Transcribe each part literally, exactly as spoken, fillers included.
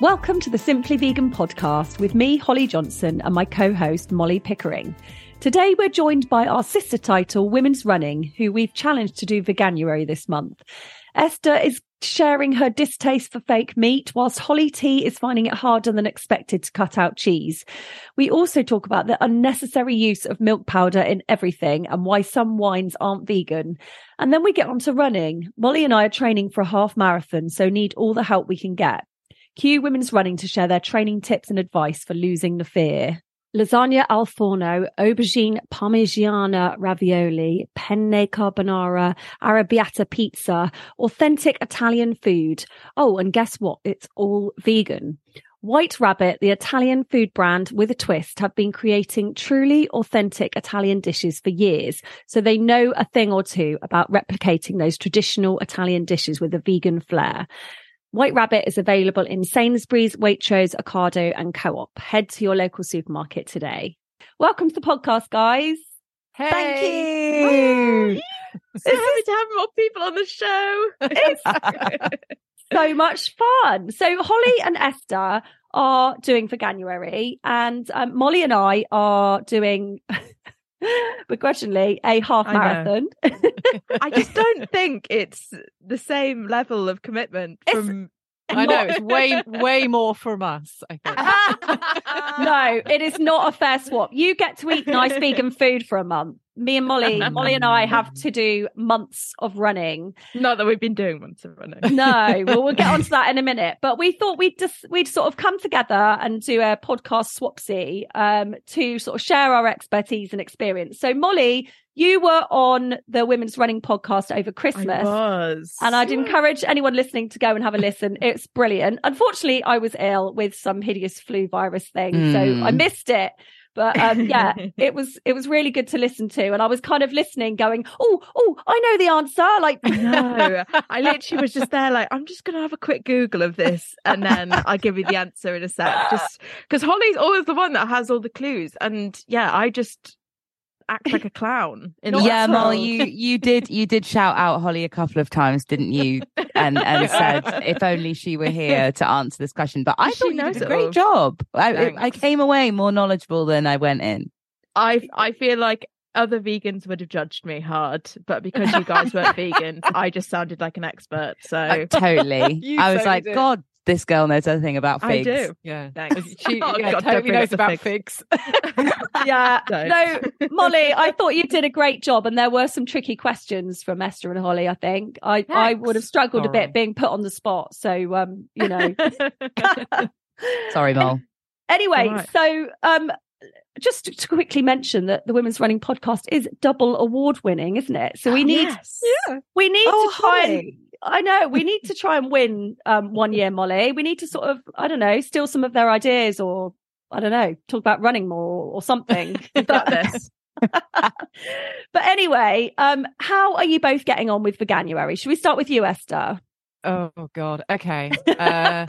Welcome to the Simply Vegan podcast with me, Holly Johnson, and my co-host, Molly Pickering. Today, we're joined by our sister title, Women's Running, who we've challenged to do Veganuary this month. Esther is sharing her distaste for fake meat, whilst Holly T is finding it harder than expected to cut out cheese. We also talk about the unnecessary use of milk powder in everything and why some wines aren't vegan. And then we get on to running. Molly and I are training for a half marathon, so need all the help we can get. Cue Women's Running to share their training tips and advice for losing the fear. Lasagne Al Forno, Aubergine Parmigiana Ravioli, Pennette Carbonara, Arrabbiata Pizza, authentic Italian food. Oh, and guess what? It's all vegan. White Rabbit, the Italian food brand with a twist, have been creating truly authentic Italian dishes for years, so they know a thing or two about replicating those traditional Italian dishes with a vegan flair. White Rabbit is available in Sainsbury's, Waitrose, Ocado and Co-op. Head to your local supermarket today. Welcome to the podcast, guys. Hey. Thank you. It's so happy to have more people on the show. It's so much fun. So Holly and Esther are doing Veganuary, and um, Molly and I are doing... begrudgingly a half marathon. I, I just don't think it's the same level of commitment from it's, I know it's way way more from us, I think. No, it is not a fair swap. You get to eat nice vegan food for a month. Me and Molly, Molly and I have to do months of running. Not that we've been doing months of running. No, well, we'll get onto that in a minute. But we thought we'd just we'd sort of come together and do a podcast swapsy um, to sort of share our expertise and experience. So, Molly, you were on the Women's Running podcast over Christmas. I was. And I'd encourage anyone listening to go and have a listen. It's brilliant. Unfortunately, I was ill with some hideous flu virus thing, mm. so I missed it. But um, yeah, it was it was really good to listen to. And I was kind of listening going, oh, oh, I know the answer. Like, no, I literally was just there like, I'm just going to have a quick Google of this. And then I'll give you the answer in a sec. Just because Holly's always the one that has all the clues. And yeah, I just act like a clown. In yeah, Mol, you, you did you did shout out Holly a couple of times, didn't you? And and said if only she were here to answer this question. But I she thought you did a great all. job. I, I came away more knowledgeable than I went in. I I feel like other vegans would have judged me hard, but because you guys weren't vegan, I just sounded like an expert. So uh, totally, I was so like, did. God, this girl knows everything about figs. I do. Yeah, thanks. She oh, yeah, God, totally knows about figs. figs. Yeah. Don't. No, Molly, I thought you did a great job, and there were some tricky questions from Esther and Holly. I think I thanks. I would have struggled All a bit right. being put on the spot. So um, you know. Sorry, Mol. Anyway, right. so um. just to quickly mention that the Women's Running podcast is double award winning, isn't it? So we need, oh, yes. yeah. we need oh, to try Holly. and, I know, we need to try and win um, one year, Molly. We need to sort of, I don't know, steal some of their ideas or, I don't know, talk about running more or, or something. We've got this. But anyway, um, how are you both getting on with Veganuary? Should we start with you, Esther? Oh, God. Okay. Uh...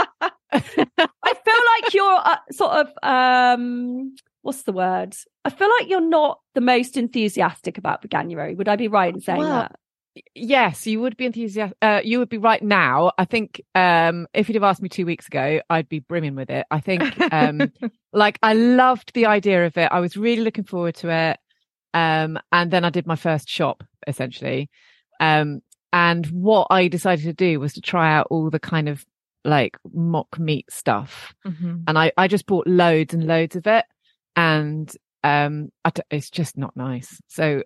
I feel like you're uh, sort of... Um, what's the word? I feel like you're not the most enthusiastic about Veganuary. Would I be right in saying well, that? Yes, you would be enthusiastic. Uh, you would be right now. I think um, if you'd have asked me two weeks ago, I'd be brimming with it. I think um, like I loved the idea of it. I was really looking forward to it. Um, and then I did my first shop, essentially. Um, and what I decided to do was to try out all the kind of like mock meat stuff. Mm-hmm. And I, I just bought loads and loads of it. And um, I t- it's just not nice. So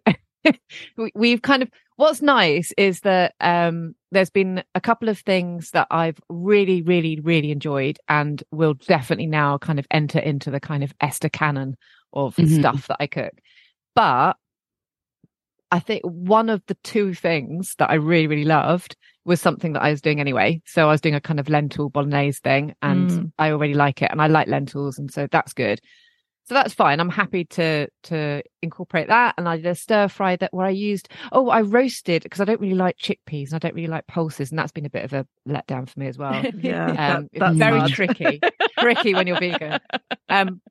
we, we've kind of, what's nice is that um, there's been a couple of things that I've really, really, really enjoyed and will definitely now kind of enter into the kind of Esther canon of mm-hmm. stuff that I cook. But I think one of the two things that I really, really loved was something that I was doing anyway. So I was doing a kind of lentil bolognese thing and mm. I already like it and I like lentils. And so that's good. So that's fine. I'm happy to to incorporate that. And I did a stir fry that where I used, oh, I roasted because I don't really like chickpeas and I don't really like pulses. And that's been a bit of a letdown for me as well. Yeah, um, that, that's very hard. tricky, tricky when you're vegan. Um,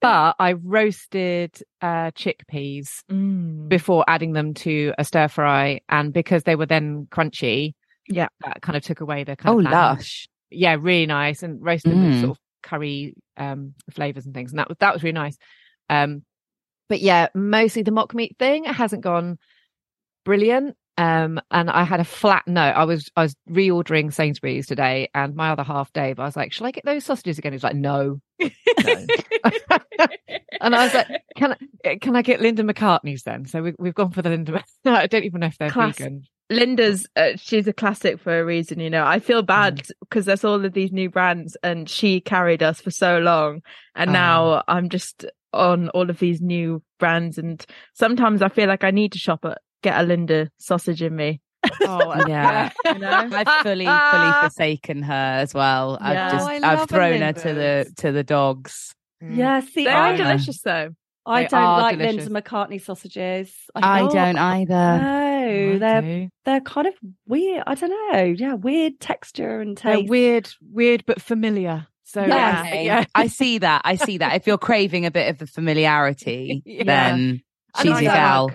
but I roasted uh, chickpeas mm. before adding them to a stir fry. And because they were then crunchy, yeah, that kind of took away the kind oh, of... Oh, lush. Yeah, really nice. And roasted mm. them sort of curry um flavors and things, and that was that was really nice. Um but yeah, mostly the mock meat thing hasn't gone brilliant. Um and I had a flat no. I was I was reordering Sainsbury's today, and my other half, Dave, I was like, shall I get those sausages again? He's like, no, no. And I was like, can I can I get Linda McCartney's then? So we, we've gone for the Linda. I don't even know if they're Classic. vegan. Linda's uh, she's a classic for a reason, you know. I feel bad because mm. there's all of these new brands and she carried us for so long, and oh. now I'm just on all of these new brands, and sometimes I feel like I need to shop at get a Linda sausage in me. Oh yeah, you know? I've fully fully forsaken her as well. Yeah. I've just oh, I've thrown her to the to the dogs. Mm. Yeah, see, they are delicious though. I they don't like delicious. Linda McCartney sausages. I, I don't either. No, I they're do. they're kind of weird. I don't know. Yeah, weird texture and taste. They're weird, weird but familiar. So yeah, yeah. yeah. I see that. I see that. If you're craving a bit of the familiarity, yeah. then she's your gal.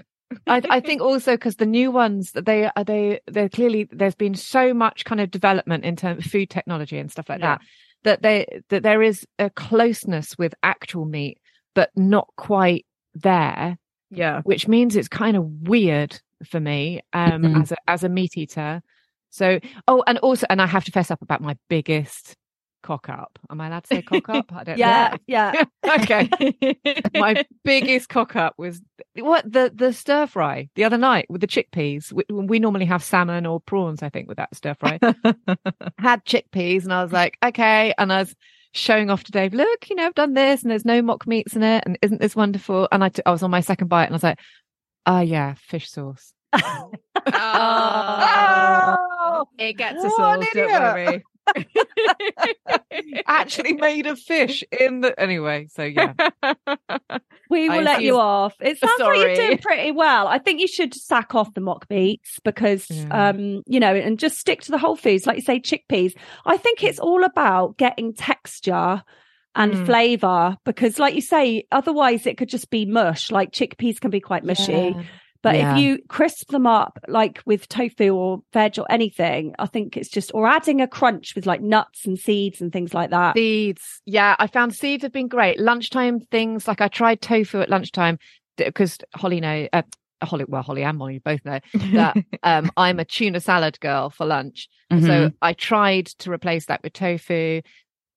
I, I think also because the new ones, they are they they're clearly there's been so much kind of development in terms of food technology and stuff like yeah. that that they that there is a closeness with actual meat, but not quite there. Yeah. Which means it's kind of weird for me um, mm-hmm. as a, as a meat eater. So, oh, and also, and I have to fess up about my biggest cock up. Am I allowed to say cock up? I don't yeah, know. Yeah. Okay. My biggest cock up was what the, the stir fry the other night with the chickpeas. We, we normally have salmon or prawns, I think, with that stir fry. Had chickpeas and I was like, okay. And I was showing off to Dave, look, you know, I've done this and there's no mock meats in it and isn't this wonderful? And I, t- I was on my second bite and I was like, oh yeah, fish sauce. oh. Oh. It gets us all, don't worry. Actually made a fish in the anyway, so yeah. We will I let you off. It sounds sorry. like you're doing pretty well. I think you should sack off the mock meats because yeah. um, you know, and just stick to the whole foods, like you say, chickpeas. I think it's all about getting texture and mm. flavour because, like you say, otherwise it could just be mush. Like chickpeas can be quite mushy. Yeah. But yeah. if you crisp them up, like with tofu or veg or anything, I think it's just, or adding a crunch with like nuts and seeds and things like that. Seeds. Yeah, I found seeds have been great. Lunchtime things, like I tried tofu at lunchtime because Holly know, uh, Holly, well, Holly and Molly both know that um, I'm a tuna salad girl for lunch. Mm-hmm. So I tried to replace that with tofu.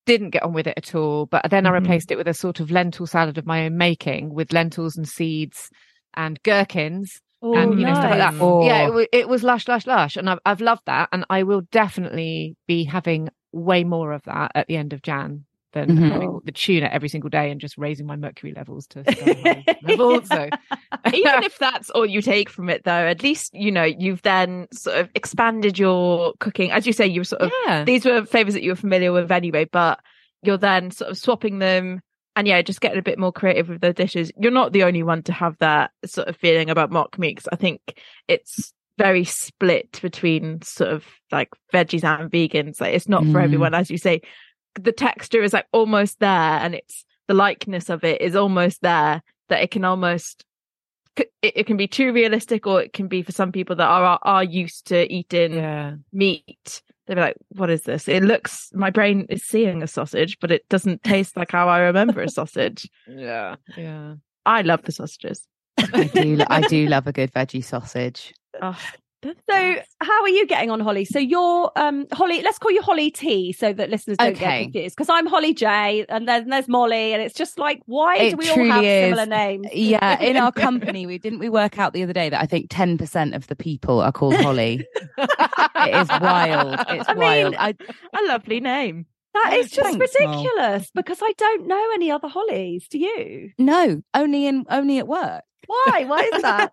Didn't get on with it at all. But then mm-hmm. I replaced it with a sort of lentil salad of my own making with lentils and seeds and gherkins oh, and you know nice. stuff like that. Oh. Yeah, it, w- it was lush, lush, lush, and I've I've loved that, and I will definitely be having way more of that at the end of Jan than mm-hmm. having the tuna every single day and just raising my mercury levels to levels. So even if that's all you take from it, though, at least, you know, you've then sort of expanded your cooking. As you say, you were sort of, yeah. these were flavors that you were familiar with anyway, but you're then sort of swapping them and, yeah, just getting a bit more creative with the dishes. You're not the only one to have that sort of feeling about mock meats. I think it's very split between sort of like veggies and vegans. Like, it's not for mm. everyone, as you say. The texture is like almost there, and it's the likeness of it is almost there, that it can almost it, it can be too realistic, or it can be for some people that are are, are used to eating yeah. meat. They'll be like, what is this? It looks, my brain is seeing a sausage, but it doesn't taste like how I remember a sausage. Yeah, yeah. I love the sausages. I do. I do love a good veggie sausage. Oh. So how are you getting on, Holly? So you're um Holly, let's call you Holly T so that listeners don't okay. get confused, because I'm Holly J and then there's Molly, and it's just like, why it do we all have is. similar names? Yeah, in our company, we didn't we work out the other day that I think ten percent of the people are called Holly. It is wild. It's I wild. Mean, I, a lovely name. That is just Thanks, ridiculous Mom. Because I don't know any other Hollies, do you? No, only in only at work. Why? Why is that?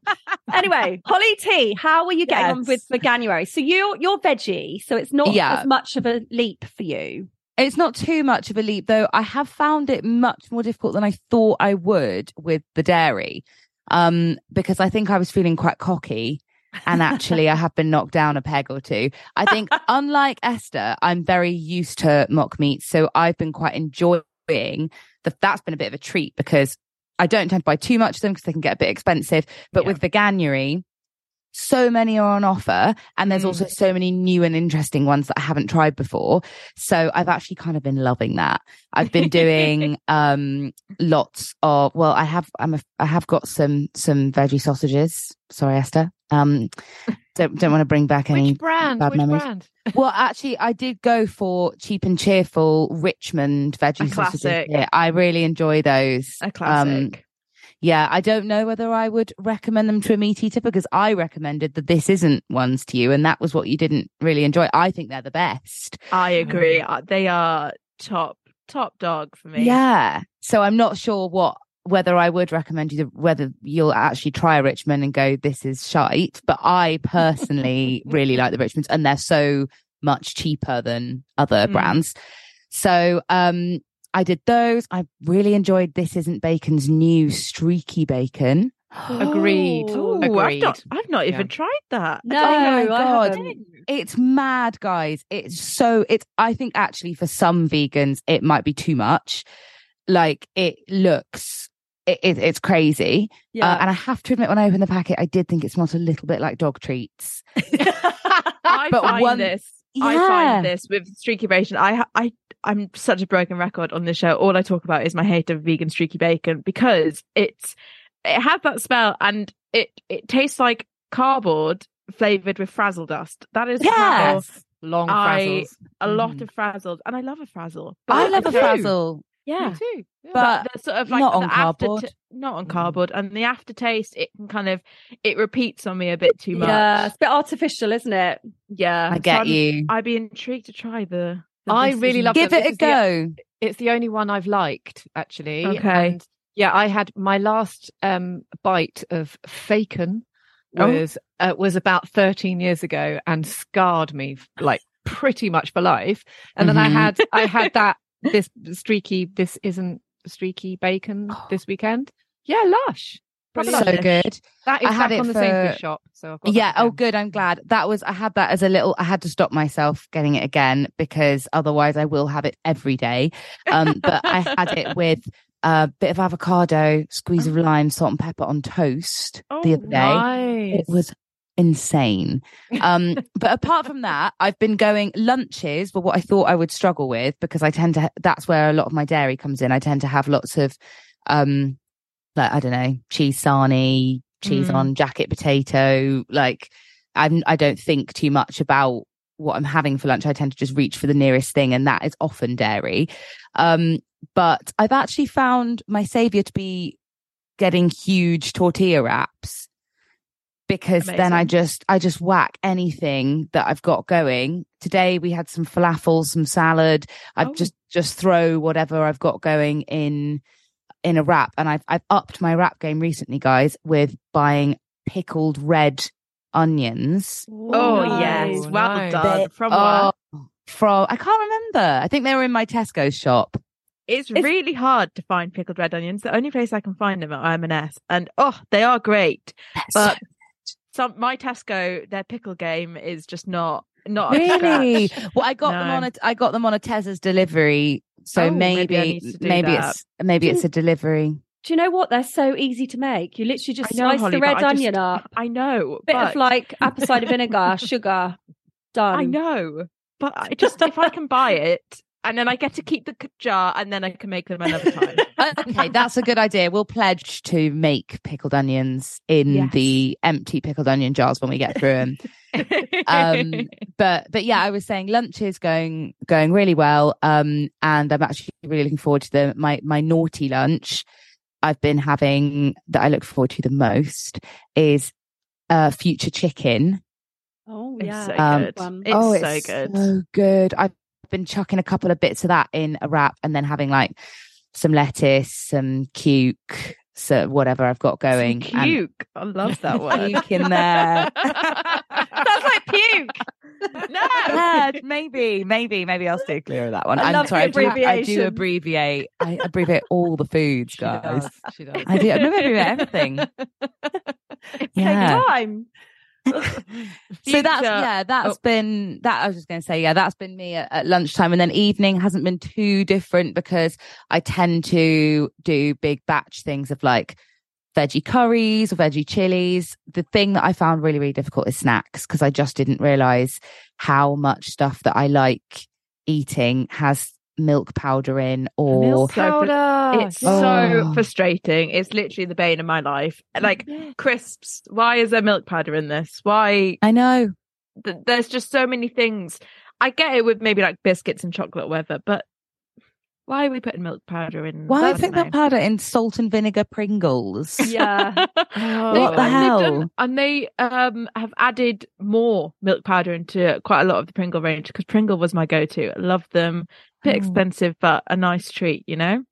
Anyway, Holly T, how are you getting yes. on with Veganuary? So you're you're veggie, so it's not yeah. as much of a leap for you. It's not too much of a leap, though. I have found it much more difficult than I thought I would with the dairy, um, because I think I was feeling quite cocky, and actually I have been knocked down a peg or two. I think, unlike Esther, I'm very used to mock meats, so I've been quite enjoying the, that's been a bit of a treat, because I don't tend to buy too much of them because they can get a bit expensive. But yeah. with Veganuary, so many are on offer, and there's mm. also so many new and interesting ones that I haven't tried before. So I've actually kind of been loving that. I've been doing um, lots of, well, I have I'm a, I have got some some veggie sausages. Sorry, Esther. Um, don't don't want to bring back any Which brand? bad Which memories. Brand? Well, actually, I did go for cheap and cheerful Richmond veggie sausages. Yeah, I really enjoy those. A classic. Um, yeah, I don't know whether I would recommend them to a meat eater, because I recommended the This Isn't ones to you, and that was what you didn't really enjoy. I think they're the best. I agree. They are top top dog for me. Yeah. So I'm not sure what. whether I would recommend you, whether you'll actually try a Richmond and go, this is shite. But I personally really like the Richmonds, and they're so much cheaper than other mm. brands. So um, I did those. I really enjoyed This Isn't Bacon's new streaky bacon. Agreed. Ooh, Agreed. I've not, I've not even yeah. tried that. No, oh my God. It's mad, guys. It's so, it's, I think actually for some vegans, it might be too much. Like, it looks, it, it, it's crazy. Yeah. Uh, and I have to admit, when I opened the packet, I did think it smelled a little bit like dog treats. I but find one... this. Yeah. I find this with streaky bacon. I, I, I'm such a broken record on this show. All I talk about is my hate of vegan streaky bacon, because it's it has that smell, and it, it tastes like cardboard flavoured with frazzle dust. That is yes. how long frazzles. I, a lot mm. of frazzles. And I love a frazzle. I love I a do. frazzle. Yeah, me too. Yeah. But, but sort of like not on cardboard. Afterta- not on cardboard, and the aftertaste, it can kind of it repeats on me a bit too much. Yeah, it's a bit artificial, isn't it? Yeah, I get so you. I'd be intrigued to try the. the I decision. really love. Give them. it this a go. The, it's the only one I've liked, actually. Okay. And yeah, I had my last um, bite of bacon was oh. uh, was about thirteen years ago, and scarred me like pretty much for life. And mm-hmm. then I had I had that. This streaky, this isn't streaky bacon this weekend. Yeah, lush. Probably so lush. Good. That is I had back it on the for... Sainsbury's shop. So I've got yeah. Oh, good. I'm glad. That was. I had that as a little. I had to stop myself getting it again, because otherwise I will have it every day. Um, but I had it with a bit of avocado, squeeze of lime, salt and pepper on toast oh, the other day. Nice. It was. Insane. Um, but apart from that, I've been going lunches, but what I thought I would struggle with, because I tend to, that's where a lot of my dairy comes in. I tend to have lots of, um, like, I don't know, cheese sarnie, cheese mm. on jacket potato. Like, I'm, I don't think too much about what I'm having for lunch. I tend to just reach for the nearest thing, and that is often dairy. Um, but I've actually found my saviour to be getting huge tortilla wraps. because Amazing. Then I just I just whack anything that I've got going. Today we had some falafel, some salad. I oh. just just throw whatever I've got going in in a wrap, and I've I've upped my wrap game recently, guys, with buying pickled red onions. Ooh, oh nice. Yes, well nice. Done. From oh, where? From I can't remember. I think they were in my Tesco shop. It's, it's really hard to find pickled red onions. The only place I can find them at I M and S, and oh, they are great. But some my Tesco, their pickle game is just not not really. Well, I got no. them on a I got them on a Tezza's delivery, so oh, maybe maybe, maybe it's maybe it's a delivery. Do you know what? They're so easy to make. You literally just know, slice Holly, the red onion just, up. I know, bit but... of like apple cider vinegar, sugar, done. I know, but I just if I can buy it. And then I get to keep the jar and then I can make them another time. Okay, that's a good idea. We'll pledge to make pickled onions in yes. the empty pickled onion jars when we get through them. um, but but yeah, I was saying lunch is going going really well. Um, and I'm actually really looking forward to the my, my naughty lunch I've been having that I look forward to the most is uh, future chicken. Oh, yeah. It's so um, good. Um, it's oh, it's so good. So good. I've been chucking a couple of bits of that in a wrap and then having like some lettuce, some cuke, so whatever I've got going. Some cuke. And... I love that word. Cuke in there. That's like puke. No. Yeah, maybe, maybe, maybe I'll stay clear of that one. I I'm love sorry. I do, I do abbreviate. I abbreviate all the foods, guys. She does. She does. I do. I abbreviate everything. It yeah. takes time. So that's yeah that's oh. been that I was just going to say yeah that's been me at, at lunchtime, and then evening hasn't been too different because I tend to do big batch things of like veggie curries or veggie chilies. The thing that I found really really difficult is snacks, because I just didn't realize how much stuff that I like eating has milk powder in or milk powder. It's oh. so frustrating. It's literally the bane of my life. Like yeah. crisps, why is there milk powder in this? Why? I know th- there's just so many things. I get it with maybe like biscuits and chocolate, whatever, but why are we putting milk powder in? Why put milk powder in salt and vinegar Pringles? Yeah. oh, what the hell? Done, and they um, have added more milk powder into quite a lot of the Pringle range, because Pringle was my go-to. I love them. A bit oh. expensive, but a nice treat, you know?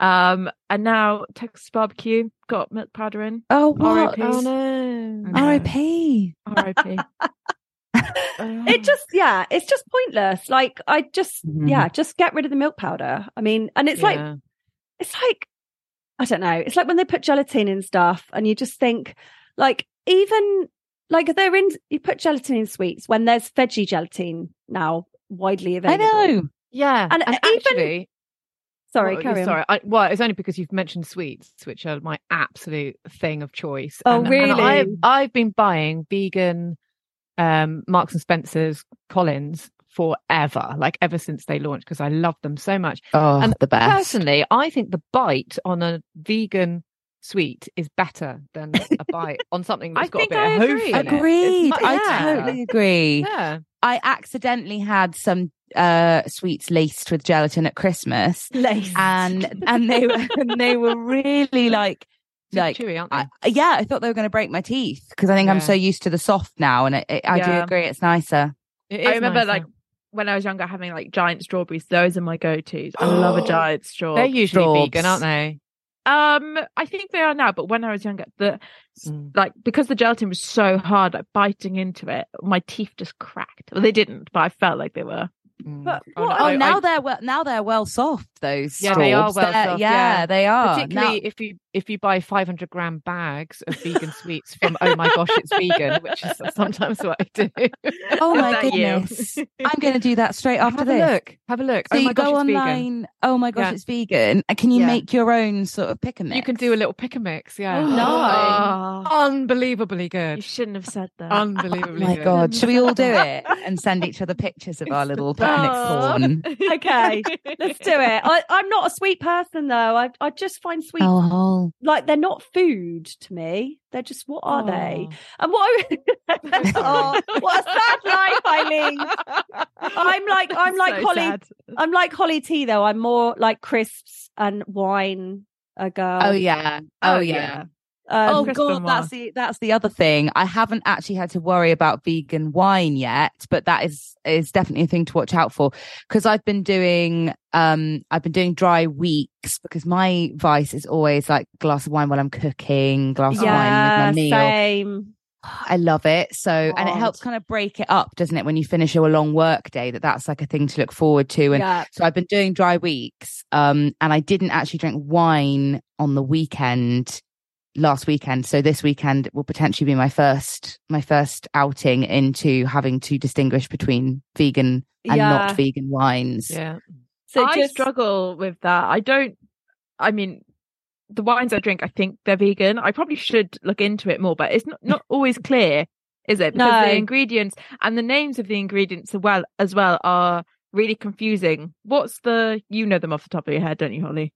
Um, and now Texas Barbecue got milk powder in. Oh, what? R I P. Oh, no. R I P. R I P. It just yeah it's just pointless. Like I just mm-hmm. yeah just get rid of the milk powder. I mean, and it's yeah. like it's like I don't know, it's like when they put gelatin in stuff and you just think like even like they're in you put gelatin in sweets when there's veggie gelatin now widely available. I know yeah and, and even actually, sorry well, carry on. Sorry I, well it's only because you've mentioned sweets, which are my absolute thing of choice. Oh and, really and I've, I've been buying vegan Um, Marks and Spencer's Collins forever, like ever since they launched, because I love them so much. Oh, and the best. Personally, I think the bite on a vegan sweet is better than a bite on something that's I got a bit I of hoof in it. Agreed. Much, yeah. I totally agree. Yeah. I accidentally had some uh, sweets laced with gelatin at Christmas. Laced. And, and, they, were, and they were really like, like chewy, aren't I, yeah I thought they were going to break my teeth, because I think yeah. I'm so used to the soft now, and it, it, I yeah. do agree it's nicer. It is I remember nicer. Like when I was younger having like giant strawberries, those are my go-tos. I love a giant straw. They're usually Straubs. Vegan, aren't they? Um, I think they are now, but when I was younger the mm. like because the gelatin was so hard, like biting into it my teeth just cracked. Well, they didn't, but I felt like they were. But oh, what, no, oh now I, they're well now they're well soft those yeah straws. They are well soft, yeah, yeah they are particularly now, if you if you buy five hundred gram bags of vegan sweets from Oh My Gosh It's Vegan, which is sometimes what I do. Oh my goodness. I'm gonna do that straight after have this a look have a look so oh you my go gosh, online vegan. Oh my gosh yeah. it's vegan. Can you yeah. make your own sort of pick a mix? You can do a little pick a mix yeah oh, no. oh, unbelievably good. You shouldn't have said that. Unbelievably oh my good. God should we all do it and send each other pictures of our little corn. Okay, let's do it. I, I'm not a sweet person though. I I just find sweet oh. like they're not food to me. They're just what are oh. they? And what? I, oh, what a sad life I lead. I'm like I'm like so Holly. Sad. I'm like Holly T though. I'm more like crisps and wine. A girl. Oh yeah. Oh, oh yeah. yeah. Um, oh god, one. that's the that's the other thing. I haven't actually had to worry about vegan wine yet, but that is is definitely a thing to watch out for, because I've been doing um I've been doing dry weeks, because my vice is always like glass of wine while I'm cooking, glass yeah, of wine with my meal. Same. I love it. So, and it helps kind of break it up, doesn't it? When you finish your long work day, that that's like a thing to look forward to. And yeah. so I've been doing dry weeks, um, and I didn't actually drink wine on the weekend last weekend. So this weekend will potentially be my first, my first outing into having to distinguish between vegan and yeah. not vegan wines. Yeah. So I just... struggle with that. I don't, I mean, the wines I drink, I think they're vegan. I probably should look into it more, but it's not, not always clear, is it? Because no. the ingredients and the names of the ingredients as well, as well are really confusing. What's the, you know them off the top of your head, don't you, Holly?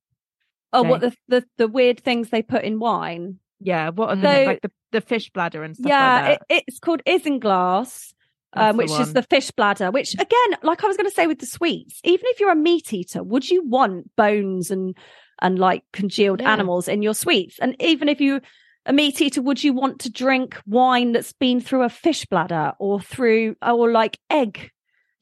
Oh, no. what the, the the weird things they put in wine. Yeah, what are so, the, like the, the fish bladder and stuff yeah, like that? Yeah, it, it's called isinglass, um, which is the fish bladder, which again, like I was going to say with the sweets, even if you're a meat eater, would you want bones and and like congealed yeah. animals in your sweets? And even if you a meat eater, would you want to drink wine that's been through a fish bladder or through or like egg?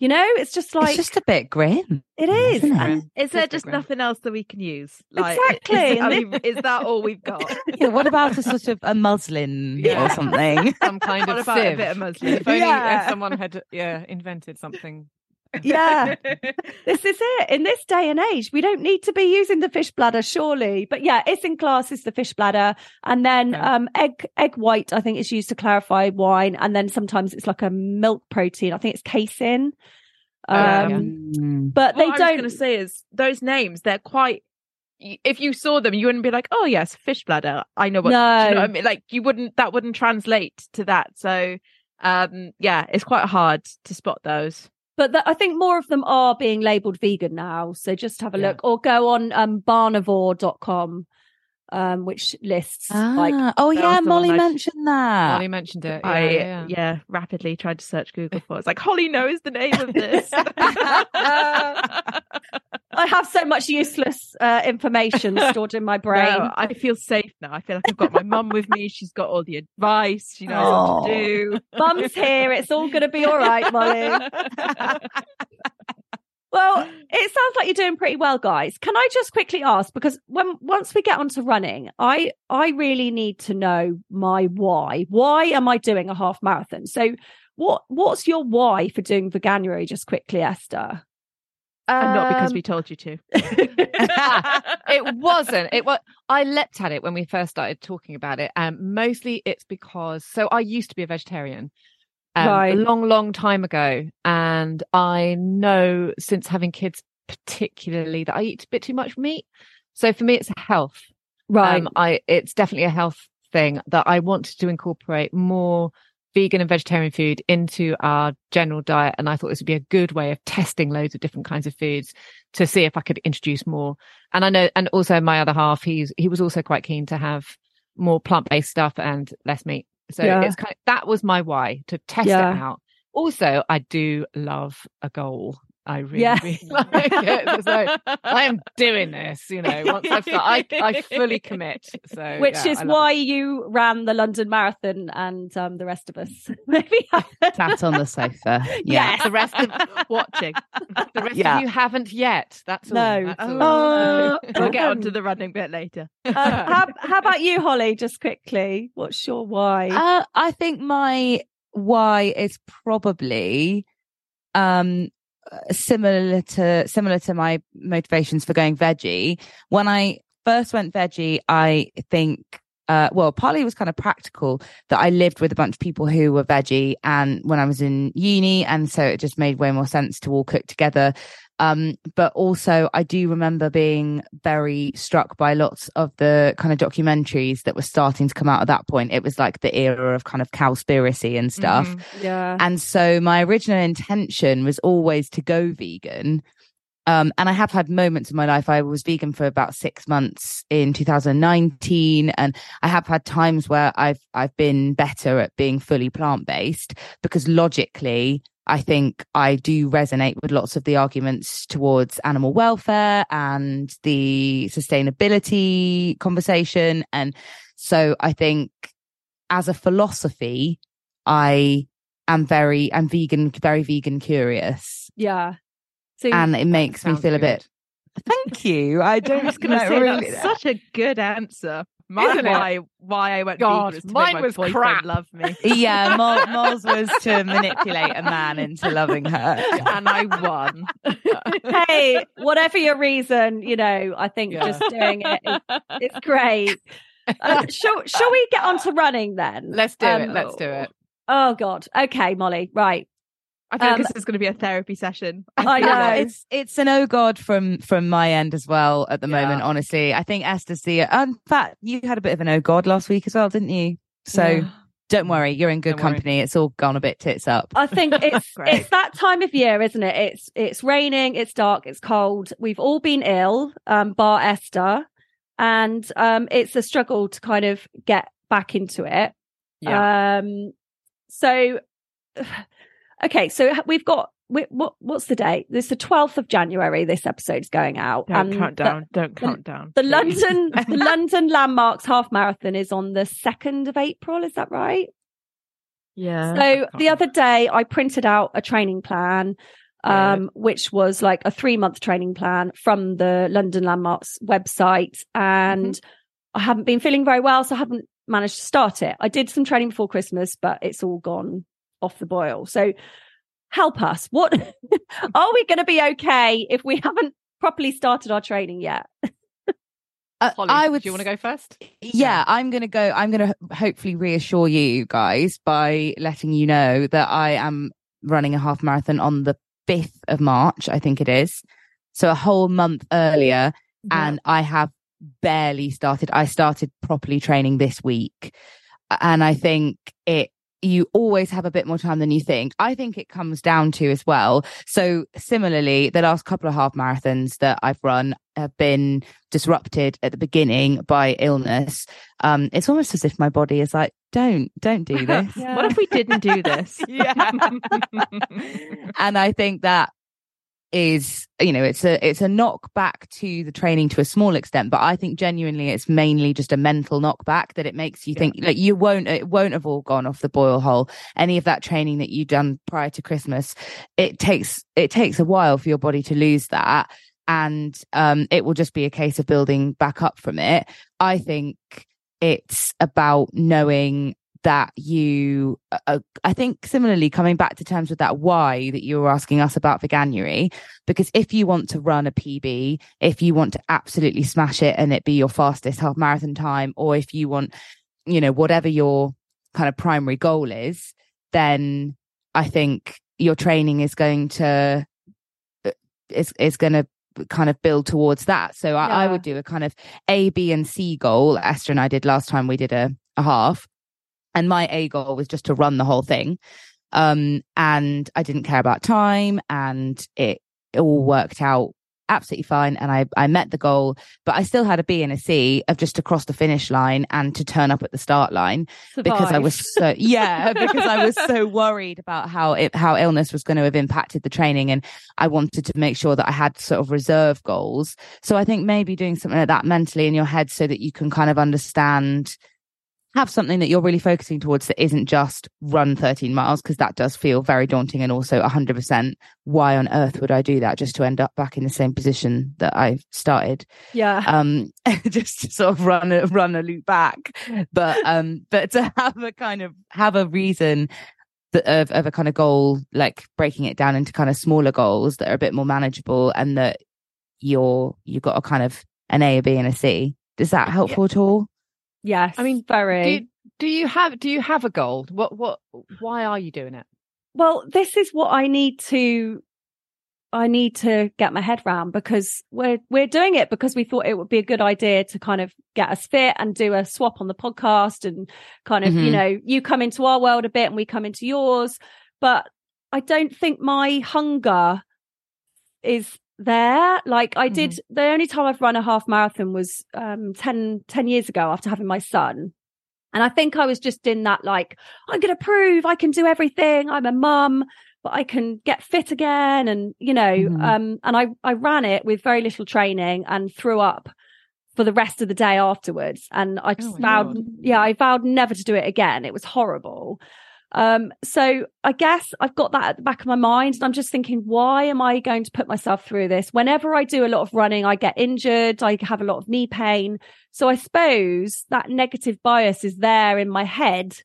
You know, it's just like... It's just a bit grim. It is. It? And is there just nothing else that we can use? Like, exactly. Is, I mean, is that all we've got? Yeah, what about a sort of a muslin yeah. or something? Some kind what of about sieve. A bit of muslin? If only yeah. if someone had yeah, invented something. Yeah. This is it. In this day and age, we don't need to be using the fish bladder, surely. But yeah, isinglass is the fish bladder. And then okay. um, egg egg white, I think, is used to clarify wine. And then sometimes it's like a milk protein. I think it's casein. Um, oh, yeah. But what they don't... What I was going to say is those names, they're quite... If you saw them, you wouldn't be like, oh, yes, fish bladder. I know what... No. Do you know what I mean? Like, you wouldn't... That wouldn't translate to that. So, um, yeah, it's quite hard to spot those. But the, I think more of them are being labelled vegan now. So just have a yeah. look, or go on um, barnivore dot com, um, which lists ah, like... Oh, yeah, Molly mentioned that. Molly mentioned it. Yeah, I yeah. yeah, rapidly tried to search Google for it. It's like, Holly knows the name of this. uh, I have so much useless uh, information stored in my brain. No, I feel safe now. I feel like I've got my mum with me. She's got all the advice. She knows oh. what to do. Mum's here. It's all going to be all right, Molly. Well, it sounds like you're doing pretty well, guys. Can I just quickly ask, because when once we get onto running, I I really need to know my why. Why am I doing a half marathon? So what what's your why for doing Veganuary, just quickly, Esther? Um, and not because we told you to. It wasn't. It was. I leapt at it when we first started talking about it. Um, mostly it's because, so I used to be a vegetarian. Um, right. A long, long time ago. And I know since having kids particularly that I eat a bit too much meat. So for me, it's a health. Right. Um, I, it's definitely a health thing that I wanted to incorporate more vegan and vegetarian food into our general diet. And I thought this would be a good way of testing loads of different kinds of foods to see if I could introduce more. And I know, and also my other half, he's, he was also quite keen to have more plant-based stuff and less meat. So yeah. it's kind of, that was my why, to test yeah. it out. Also, I do love a goal. I really, yeah. really like it. So I am doing this, you know, once I've started, I, I fully commit. So, Which yeah, is why it. you ran the London Marathon and um, the rest of us. Maybe sat on the sofa. Yeah. Yes. The rest of watching. The rest yeah. of you haven't yet. That's no. all. That's all. Uh, we'll get on to the running bit later. Uh, how, how about you, Holly, just quickly? What's your why? Uh, I think my why is probably... um. similar to similar to my motivations for going veggie. When I first went veggie, I think uh well partly it was kind of practical that I lived with a bunch of people who were veggie and when I was in uni, and so it just made way more sense to all cook together. Um, but also I do remember being very struck by lots of the kind of documentaries that were starting to come out at that point. It was like the era of kind of cowspiracy and stuff. Mm, yeah. And so my original intention was always to go vegan. Um, and I have had moments in my life. I was vegan for about six months in two thousand nineteen. And I have had times where I've, I've been better at being fully plant-based, because logically, I think I do resonate with lots of the arguments towards animal welfare and the sustainability conversation. And So I think as a philosophy, I am very, I'm vegan, very vegan curious. Yeah. So and it makes me feel good. a bit, thank you. I don't I was gonna say really that's such a good answer. Mine, why, why I went God, vegan was mine my was crap. Love me. Yeah, Mol, Mol's was to manipulate a man into loving her, and I won. Hey, whatever your reason, you know, I think yeah. just doing it is, it's great. Uh, shall, shall we get on to running then? Let's do um, it. Let's do it. Oh God. Okay, Molly. Right. I think um, this is going to be a therapy session. I know. It's it's an oh God from from my end as well at the yeah. moment, honestly. I think Esther's the... Um, in fact, you had a bit of an oh God last week as well, didn't you? So yeah. don't worry, you're in good don't company. Worry. It's all gone a bit tits up. I think it's it's that time of year, isn't it? It's it's raining, it's dark, it's cold. We've all been ill, um, bar Esther. And um, it's a struggle to kind of get back into it. Yeah. Um, so... Okay, so we've got we, what? What's the date? This is the twelfth of January. This episode is going out. Don't and count down. The, don't count down. The, the London, the London Landmarks Half Marathon is on the second of April. Is that right? Yeah. So the other day, I printed out a training plan, um, yeah. which was like a three-month training plan from the London Landmarks website, and mm-hmm. I haven't been feeling very well, so I haven't managed to start it. I did some training before Christmas, but it's all gone off the boil. So help us. What are we going to be okay if we haven't properly started our training yet? uh, Holly, I would, do you want to go first? Yeah, yeah. I'm going to go. I'm going to hopefully reassure you guys by letting you know that I am running a half marathon on the fifth of March, I think it is. So a whole month earlier. Yeah. And I have barely started. I started properly training this week. And I think it, you always have a bit more time than you think. I think it comes down to as well. So similarly, the last couple of half marathons that I've run have been disrupted at the beginning by illness. Um, it's almost as if my body is like, don't, don't do this. Yeah. What if we didn't do this? Yeah. And I think that is, you know, it's a, it's a knockback to the training to a small extent, but I think genuinely it's mainly just a mental knockback that it makes you yeah. think like you won't, it won't have all gone off the boil hole. Any of that training that you've done prior to Christmas, it takes, it takes a while for your body to lose that. And, um, it will just be a case of building back up from it. I think it's about knowing that you, uh, I think similarly coming back to terms with that why that you were asking us about Veganuary, because if you want to run a P B, if you want to absolutely smash it and it be your fastest half marathon time, or if you want, you know, whatever your kind of primary goal is, then I think your training is going to, is, is going to kind of build towards that. So I, yeah. I would do a kind of A, B and C goal. Esther and I did last time we did a, a half. And my A goal was just to run the whole thing. Um, and I didn't care about time, and it, it all worked out absolutely fine. And I, I met the goal, but I still had a B and a C of just to cross the finish line and to turn up at the start line. Survive. Because I was so, yeah, because I was so worried about how it, how illness was going to have impacted the training. And I wanted to make sure that I had sort of reserve goals. So I think maybe doing something like that mentally in your head so that you can kind of understand, have something that you're really focusing towards that isn't just run thirteen miles, because that does feel very daunting, and also one hundred percent why on earth would I do that just to end up back in the same position that I started. Yeah. Um just to sort of run a run a loop back. But um but to have a kind of have a reason that of, of a kind of goal, like breaking it down into kind of smaller goals that are a bit more manageable, and that you're you've got a kind of an A, a B and a C. Is that helpful yeah. at all? Yes, I mean, very. Do, do you have do you have a goal? What what? Why are you doing it? Well, this is what I need to. I need to get my head round, because we're we're doing it because we thought it would be a good idea to kind of get us fit and do a swap on the podcast, and kind of mm-hmm. you know, you come into our world a bit and we come into yours. But I don't think my hunger is there. Like I did mm. the only time I've run a half marathon was um ten, ten years ago after having my son, and I think I was just in that like, I'm gonna prove I can do everything, I'm a mum, but I can get fit again, and you know mm. um and I I ran it with very little training and threw up for the rest of the day afterwards. And I just oh vowed, God. yeah, I vowed never to do it again. It was horrible. Um, so I guess I've got that at the back of my mind, and I'm just thinking, why am I going to put myself through this? Whenever I do a lot of running, I get injured, I have a lot of knee pain. So I suppose that negative bias is there in my head.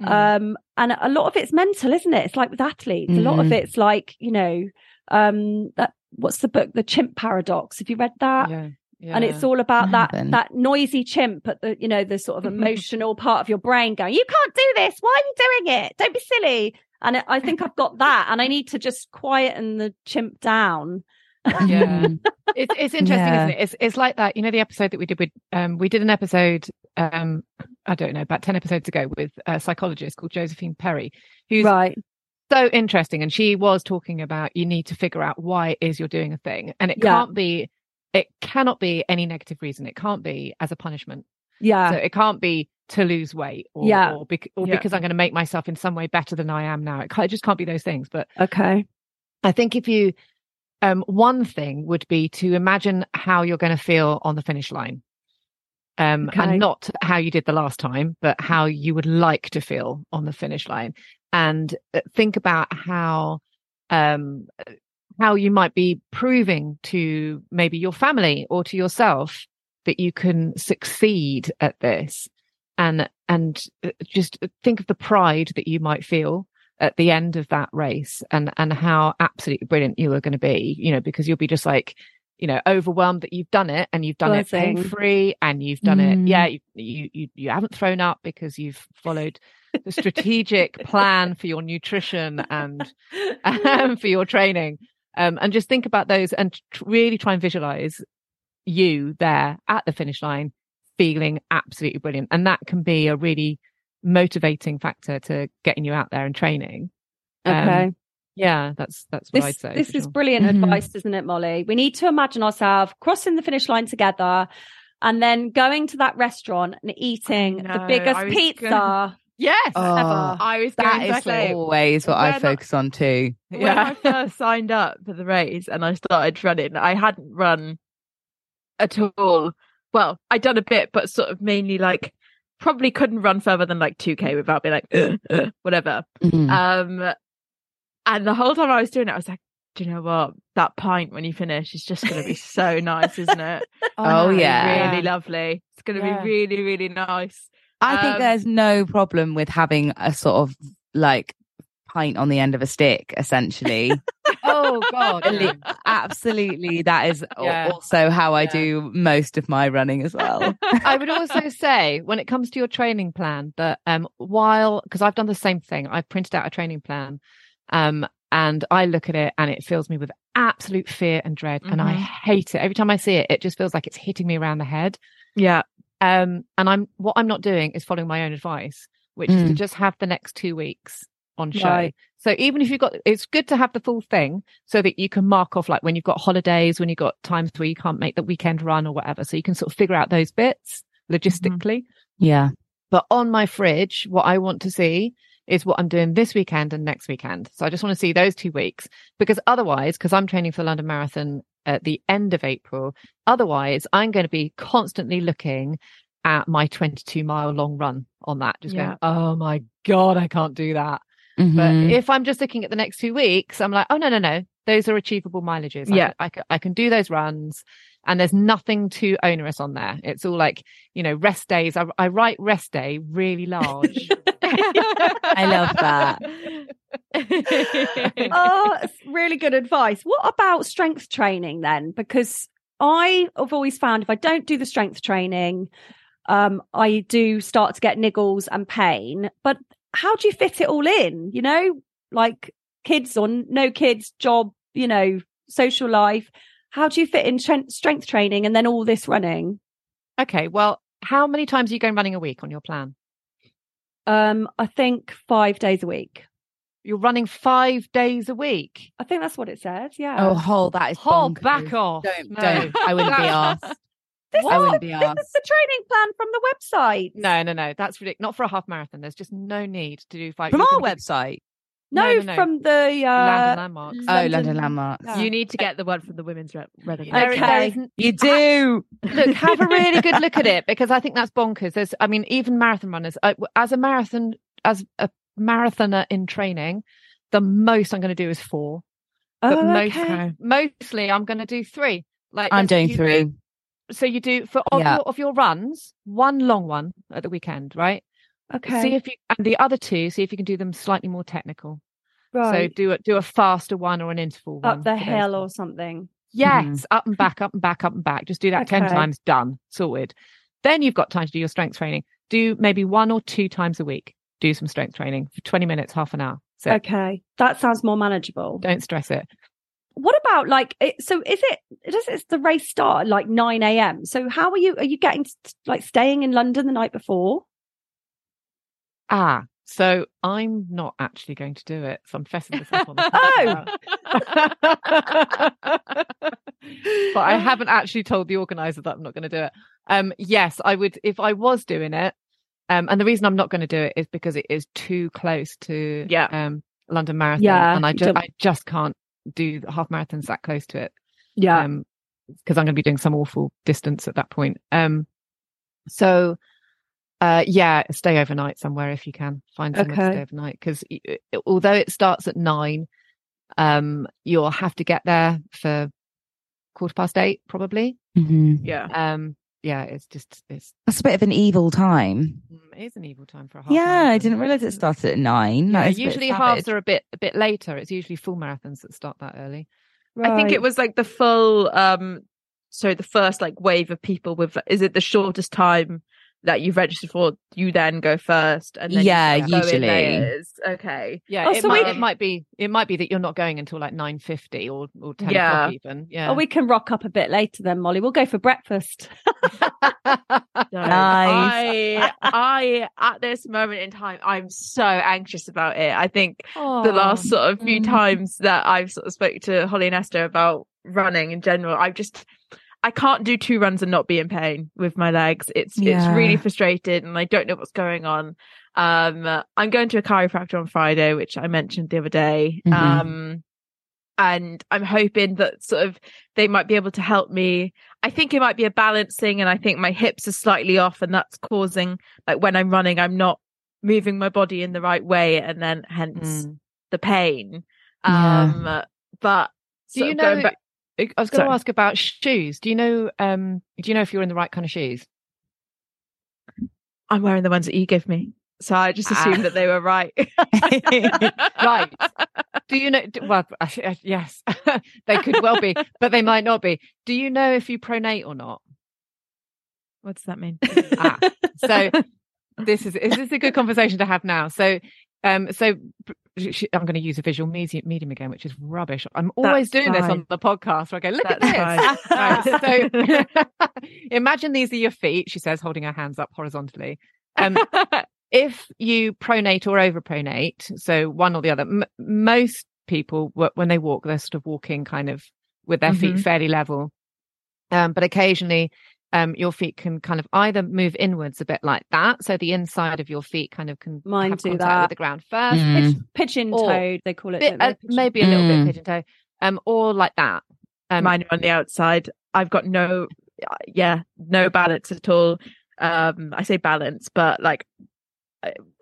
Mm. Um, and a lot of it's mental, isn't it? It's like with athletes, mm. a lot of it's like, you know, um, that, what's the book, The Chimp Paradox? Have you read that? Yeah. Yeah. And it's all about that that noisy chimp at the, you know, the sort of emotional part of your brain going, you can't do this. Why are you doing it? Don't be silly. And it, I think I've got that, and I need to just quieten the chimp down. Yeah, it's it's interesting, yeah. isn't it? It's it's like that. You know, the episode that we did with um, we did an episode um, I don't know, about ten episodes ago with a psychologist called Josephine Perry, who's right. so interesting, and she was talking about you need to figure out why it is you're doing a thing, and it yeah. can't be. It cannot be any negative reason. It can't be as a punishment. Yeah. So it can't be to lose weight or, yeah. or, bec- or yeah. because I'm going to make myself in some way better than I am now. It, can't, it just can't be those things. But okay, I think if you, um, one thing would be to imagine how you're going to feel on the finish line. Um, okay. And not how you did the last time, but how you would like to feel on the finish line. And think about how, um, how you might be proving to maybe your family or to yourself that you can succeed at this, and and just think of the pride that you might feel at the end of that race, and and how absolutely brilliant you are going to be, you know, because you'll be just like, you know, overwhelmed that you've done it, and you've done Blessing. it pain free, and you've done mm. it. Yeah. You, you, you, you haven't thrown up because you've followed the strategic plan for your nutrition and um, for your training. Um, and just think about those, and t- really try and visualize you there at the finish line feeling absolutely brilliant. And that can be a really motivating factor to getting you out there and training. Okay. Um, yeah, that's that's what this, I'd say. This is sure. brilliant mm-hmm. advice, isn't it, Molly? We need to imagine ourselves crossing the finish line together, and then going to that restaurant and eating know, the biggest pizza. Gonna... Yes, oh, ever. I was that going is say, always what I focus not... on too. When yeah. I first signed up for the race and I started running, I hadn't run at all. Well, I'd done a bit, but sort of mainly like probably couldn't run further than like two K without being like uh, uh, whatever. Mm-hmm. Um, and the whole time I was doing it, I was like, do you know what? That pint when you finish is just going to be so nice, isn't it? Oh, oh yeah, really yeah. lovely. It's going to yeah. be really, really nice. I um, think there's no problem with having a sort of like pint on the end of a stick, essentially. Oh, God. Absolutely. That is yeah. also how I yeah. do most of my running as well. I would also say when it comes to your training plan that um, while, because I've done the same thing, I've printed out a training plan um, and I look at it and it fills me with absolute fear and dread. Mm-hmm. And I hate it. Every time I see it, it just feels like it's hitting me around the head. Yeah. Um, and I'm what I'm not doing is following my own advice, which mm. is to just have the next two weeks on show. Right. So even if you've got, it's good to have the full thing so that you can mark off like when you've got holidays, when you've got times where you can't make the weekend run or whatever. So you can sort of figure out those bits logistically. Mm-hmm. Yeah. But on my fridge, what I want to see is what I'm doing this weekend and next weekend. So I just want to see those two weeks because otherwise, because I'm training for the London Marathon at the end of April. Otherwise, I'm going to be constantly looking at my twenty-two mile long run on that, just yeah. going, oh my God, I can't do that. Mm-hmm. But if I'm just looking at the next two weeks, I'm like, oh no, no, no, those are achievable mileages. Yeah. I, I, I can do those runs and there's nothing too onerous on there. It's all like, you know, rest days. I, I write rest day really large. I love that. Oh, really good advice. What about strength training then? Because I have always found if I don't do the strength training, um, I do start to get niggles and pain. But how do you fit it all in? You know, like kids or no kids, job, you know, social life. How do you fit in tre- strength training and then all this running? Okay, well, how many times are you going running a week on your plan? Um, I think five days a week. You're running five days a week. I think that's what it says. Yeah. Oh, hold that is hold bonkers. Back off. Don't no. don't. I wouldn't be asked. This I wouldn't be asked. This is the training plan from the website. No, no, no. That's ridiculous. Not for a half marathon. There's just no need to do five. From our website. No, no, no, no. From the uh, London Landmarks. Oh, London, London Landmarks. Yeah. You need to get the one from the Women's Running. Okay, you do. Look, have a really good look at it, because I think that's bonkers. There's, I mean, even marathon runners. I, as a marathon, as a marathoner in training, the most I'm going to do is four. Oh, but most, okay. Mostly, I'm going to do three. Like I'm doing three. Do, so you do for of, yeah. your, of your runs, one long one at the weekend, right? Okay. See if you, and the other two, see if you can do them slightly more technical. Right. So do a, do a faster one or an interval one. Up the hill or something. Yes. Mm. Up and back, up and back, up and back. Just do that okay. ten times. Done. Sorted. Then you've got time to do your strength training. Do maybe one or two times a week. Do some strength training for twenty minutes, half an hour. So, okay. That sounds more manageable. Don't stress it. What about like, so is it, does it, the race start at like nine a.m. So how are you, are you getting like staying in London the night before? Ah, so I'm not actually going to do it. So I'm fessing this up on the Oh! But I haven't actually told the organizer that I'm not going to do it. Um, yes, I would, if I was doing it, um, and the reason I'm not going to do it is because it is too close to yeah. um, London Marathon. Yeah, and I just, I just can't do the half marathons that close to it. Yeah. Um, because I'm going to be doing some awful distance at that point. Um, so... Uh, yeah, stay overnight somewhere if you can. Find somewhere okay. to stay overnight, because although it starts at nine, um, you'll have to get there for quarter past eight, probably. Mm-hmm. Yeah, um, yeah, it's just it's that's a bit of an evil time. It is an evil time for a half. Yeah, marathon. I didn't realize it started at nine. Yeah, usually halves are a bit a bit later. It's usually full marathons that start that early. Right. I think it was like the full, um, so the first like wave of people with is it the shortest time that you've registered for, you then go first, and then yeah, you usually. Okay, yeah. Oh, it, so might, we... it might be it might be that you're not going until like nine fifty or or ten yeah. o'clock even. Yeah. Or we can rock up a bit later then, Molly. We'll go for breakfast. Nice. I, I at this moment in time, I'm so anxious about it. I think Aww. the last sort of few mm. times that I've sort of spoke to Holly and Esther about running in general, I've just. I can't do two runs and not be in pain with my legs. It's yeah. it's really frustrated, and I don't know what's going on. Um, I'm going to a chiropractor on Friday, which I mentioned the other day. Mm-hmm. Um, and I'm hoping that sort of they might be able to help me. I think it might be a balancing, and I think my hips are slightly off, and that's causing like when I'm running, I'm not moving my body in the right way, and then hence mm. the pain. Um, yeah. But do you know? Back- I was going Sorry. to ask about shoes. Do you know? Um, do you know if you're in the right kind of shoes? I'm wearing the ones that you give me, so I just assumed ah. that they were right. Right? Do you know? Do, well, yes, they could well be, but they might not be. Do you know if you pronate or not? What does that mean? ah, so this is this is a good conversation to have now. So, um, so. I'm going to use a visual medium again, which is rubbish. I'm always That's doing fine. This on the podcast where I go, look That's at this. Right, so imagine these are your feet, she says, holding her hands up horizontally. Um, if you pronate or overpronate, so one or the other, m- most people, when they walk, they're sort of walking kind of with their mm-hmm. feet fairly level. Um, but occasionally um, your feet can kind of either move inwards a bit like that. So the inside of your feet kind of can Mine have do contact that. With the ground first. Mm. Pigeon-toed, they call it. Bit, uh, maybe a little mm. bit pigeon-toed. Um, or like that. Um, Mine are on the outside. I've got no, yeah, no balance at all. Um, I say balance, but like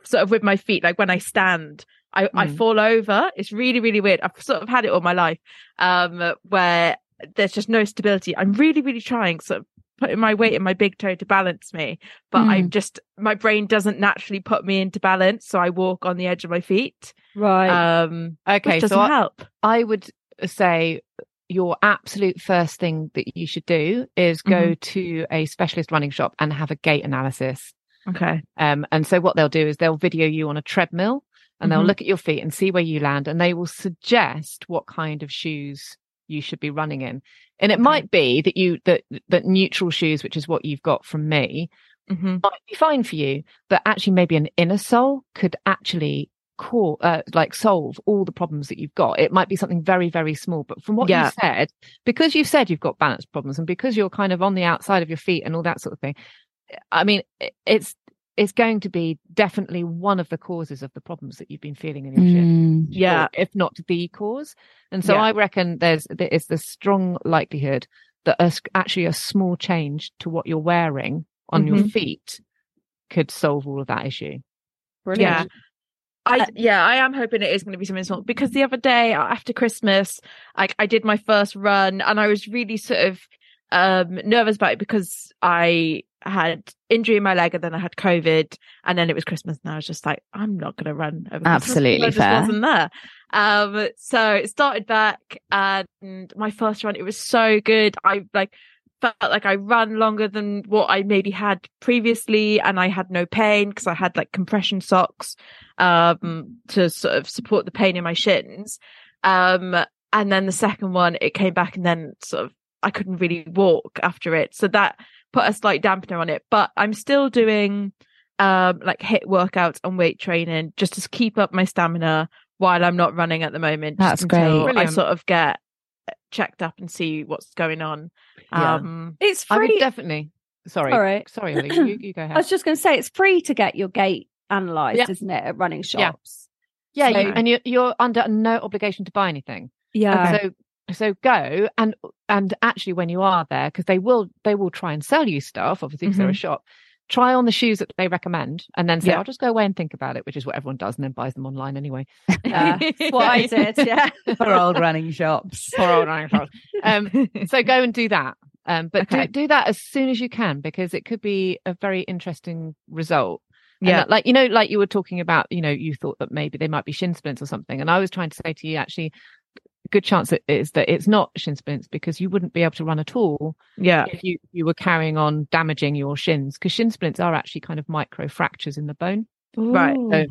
sort of with my feet, like when I stand, I, mm. I fall over. It's really, really weird. I've sort of had it all my life um, where there's just no stability. I'm really, really trying sort of putting my weight in my big toe to balance me, but mm. I'm just my brain doesn't naturally put me into balance, so I walk on the edge of my feet. Right. Um, okay. Which doesn't so help. I, I would say your absolute first thing that you should do is go mm-hmm. to a specialist running shop and have a gait analysis. Okay. Um, and so what they'll do is they'll video you on a treadmill, and mm-hmm. they'll look at your feet and see where you land, and they will suggest what kind of shoes you should be running in. And it might be that you that that neutral shoes, which is what you've got from me, mm-hmm. might be fine for you, but actually maybe an inner sole could actually call uh, like solve all the problems that you've got. It might be something very, very small, but from what yeah. you said, because you've said you've got balance problems, and because you're kind of on the outside of your feet and all that sort of thing, I mean, it's it's going to be definitely one of the causes of the problems that you've been feeling in your mm. shift. Yeah. Or if not the cause. And so yeah. I reckon there's, there is the strong likelihood that a, actually a small change to what you're wearing on mm-hmm. your feet could solve all of that issue. Brilliant. Yeah. I, yeah, I am hoping it is going to be something small, because the other day after Christmas, like I did my first run and I was really sort of um, nervous about it because I had injury in my leg and then I had COVID and then it was Christmas and I was just like, I'm not going to run over Christmas. Absolutely fair. I just wasn't there. Um, so it started back and my first run, it was so good. I like felt like I ran longer than what I maybe had previously and I had no pain because I had like compression socks um to sort of support the pain in my shins. Um and then the second one, it came back and then sort of I couldn't really walk after it. So that put a slight dampener on it. But I'm still doing um like HIIT workouts and weight training just to keep up my stamina while I'm not running at the moment. That's just until great. Brilliant. I sort of get checked up and see what's going on. Yeah. Um, it's free. I would definitely. Sorry. All right. Sorry, Holly, you, you go ahead. I was just going to say it's free to get your gait analysed, yeah. isn't it, at running shops? Yeah, yeah so, you, and you're, you're under no obligation to buy anything. Yeah. And so so go and and actually when you are there, because they will they will try and sell you stuff, obviously, because mm-hmm. they're a shop. Try on the shoes that they recommend and then say, yeah. I'll just go away and think about it, which is what everyone does and then buys them online anyway. Uh, what I did, yeah. For old running shops. For old running shops. Um, so go and do that. Um, but okay. do, do that as soon as you can, because it could be a very interesting result. And yeah. That, like, you know, like you were talking about, you know, you thought that maybe they might be shin splints or something. And I was trying to say to you, actually, good chance it is that it's not shin splints, because you wouldn't be able to run at all yeah if you, you were carrying on damaging your shins, because shin splints are actually kind of micro fractures in the bone. Ooh, right so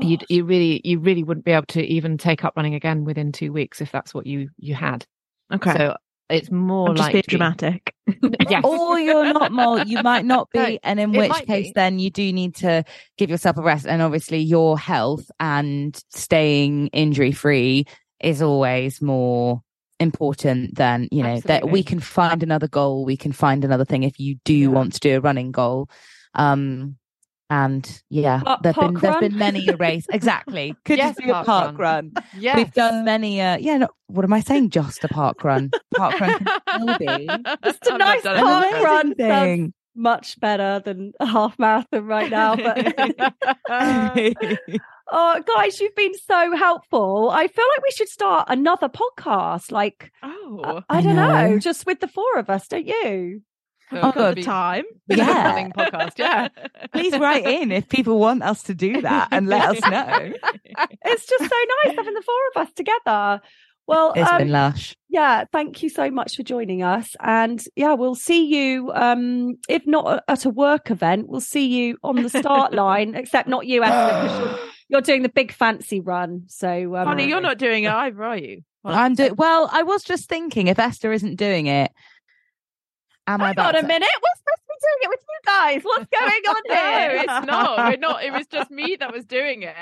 you you really you really wouldn't be able to even take up running again within two weeks if that's what you you had. Okay, so it's more I'm just like dramatic. Yes. Or you're not more you might not be no, and in which case be. Then you do need to give yourself a rest, and obviously your health and staying injury free is always more important than, you know, Absolutely. That we can find another goal, we can find another thing if you do yeah. want to do a running goal. Um and yeah, park, there've park been run? There's been many a race. Exactly. Could yes, you do park a park run? run? Yes. We've done many uh yeah, no, what am I saying? Just a park run. Park run can still be. It's a nice park run thing. Much better than a half marathon right now. But oh, guys, you've been so helpful. I feel like we should start another podcast. Like, oh, I, I don't know. know, just with the four of us, don't you? So oh, got the time. Yeah. podcast. Yeah. Please write in if people want us to do that and let us know. It's just so nice having the four of us together. Well, it's um, been lush. Yeah. Thank you so much for joining us. And yeah, we'll see you, um, if not at a work event, we'll see you on the start line, except not you, Esther, because you're, you're doing the big fancy run. So, um, Holly, you're not doing it either, are you? Well, I'm doing well. I was just thinking, if Esther isn't doing it, am I? Hang on a to- minute. What's this? Doing it with you guys, what's going on here? No, it's not we're not it was just me that was doing it.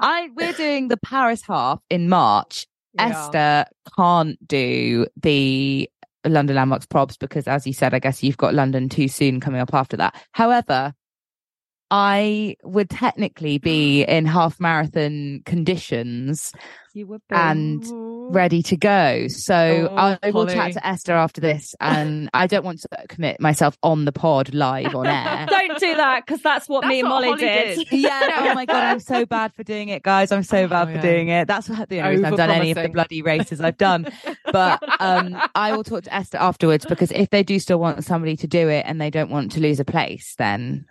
I we're doing the Paris half in March. Yeah. Esther can't do the London Landmarks Probs because, as you said, I guess you've got London Too Soon coming up after that. However, I would technically be in half marathon conditions you were and ready to go. So oh, I, I will chat to Esther after this, and I don't want to commit myself on the pod live on air. Don't do that, because that's what that's me and Molly did. did. Yeah. Oh my God, I'm so bad for doing it, guys. I'm so bad oh, for yeah. doing it. That's what, the only reason I've done any of the bloody races I've done. But um, I will talk to Esther afterwards, because if they do still want somebody to do it and they don't want to lose a place, then...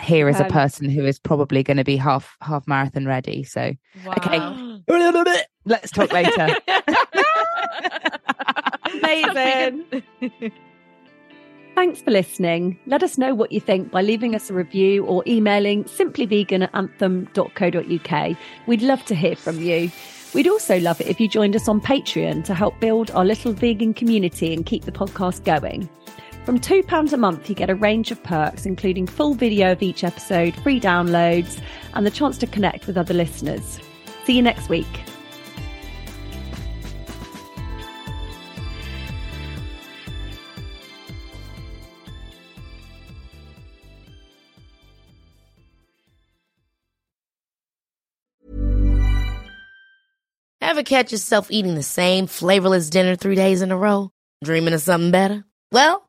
here is a person who is probably going to be half half marathon ready. So, wow. Okay, let's talk later. Amazing. Thanks for listening. Let us know what you think by leaving us a review or emailing simply vegan at anthem dot co dot uk. We'd love to hear from you. We'd also love it if you joined us on Patreon to help build our little vegan community and keep the podcast going. From two pounds a month, you get a range of perks, including full video of each episode, free downloads, and the chance to connect with other listeners. See you next week. Ever catch yourself eating the same flavorless dinner three days in a row? Dreaming of something better? Well,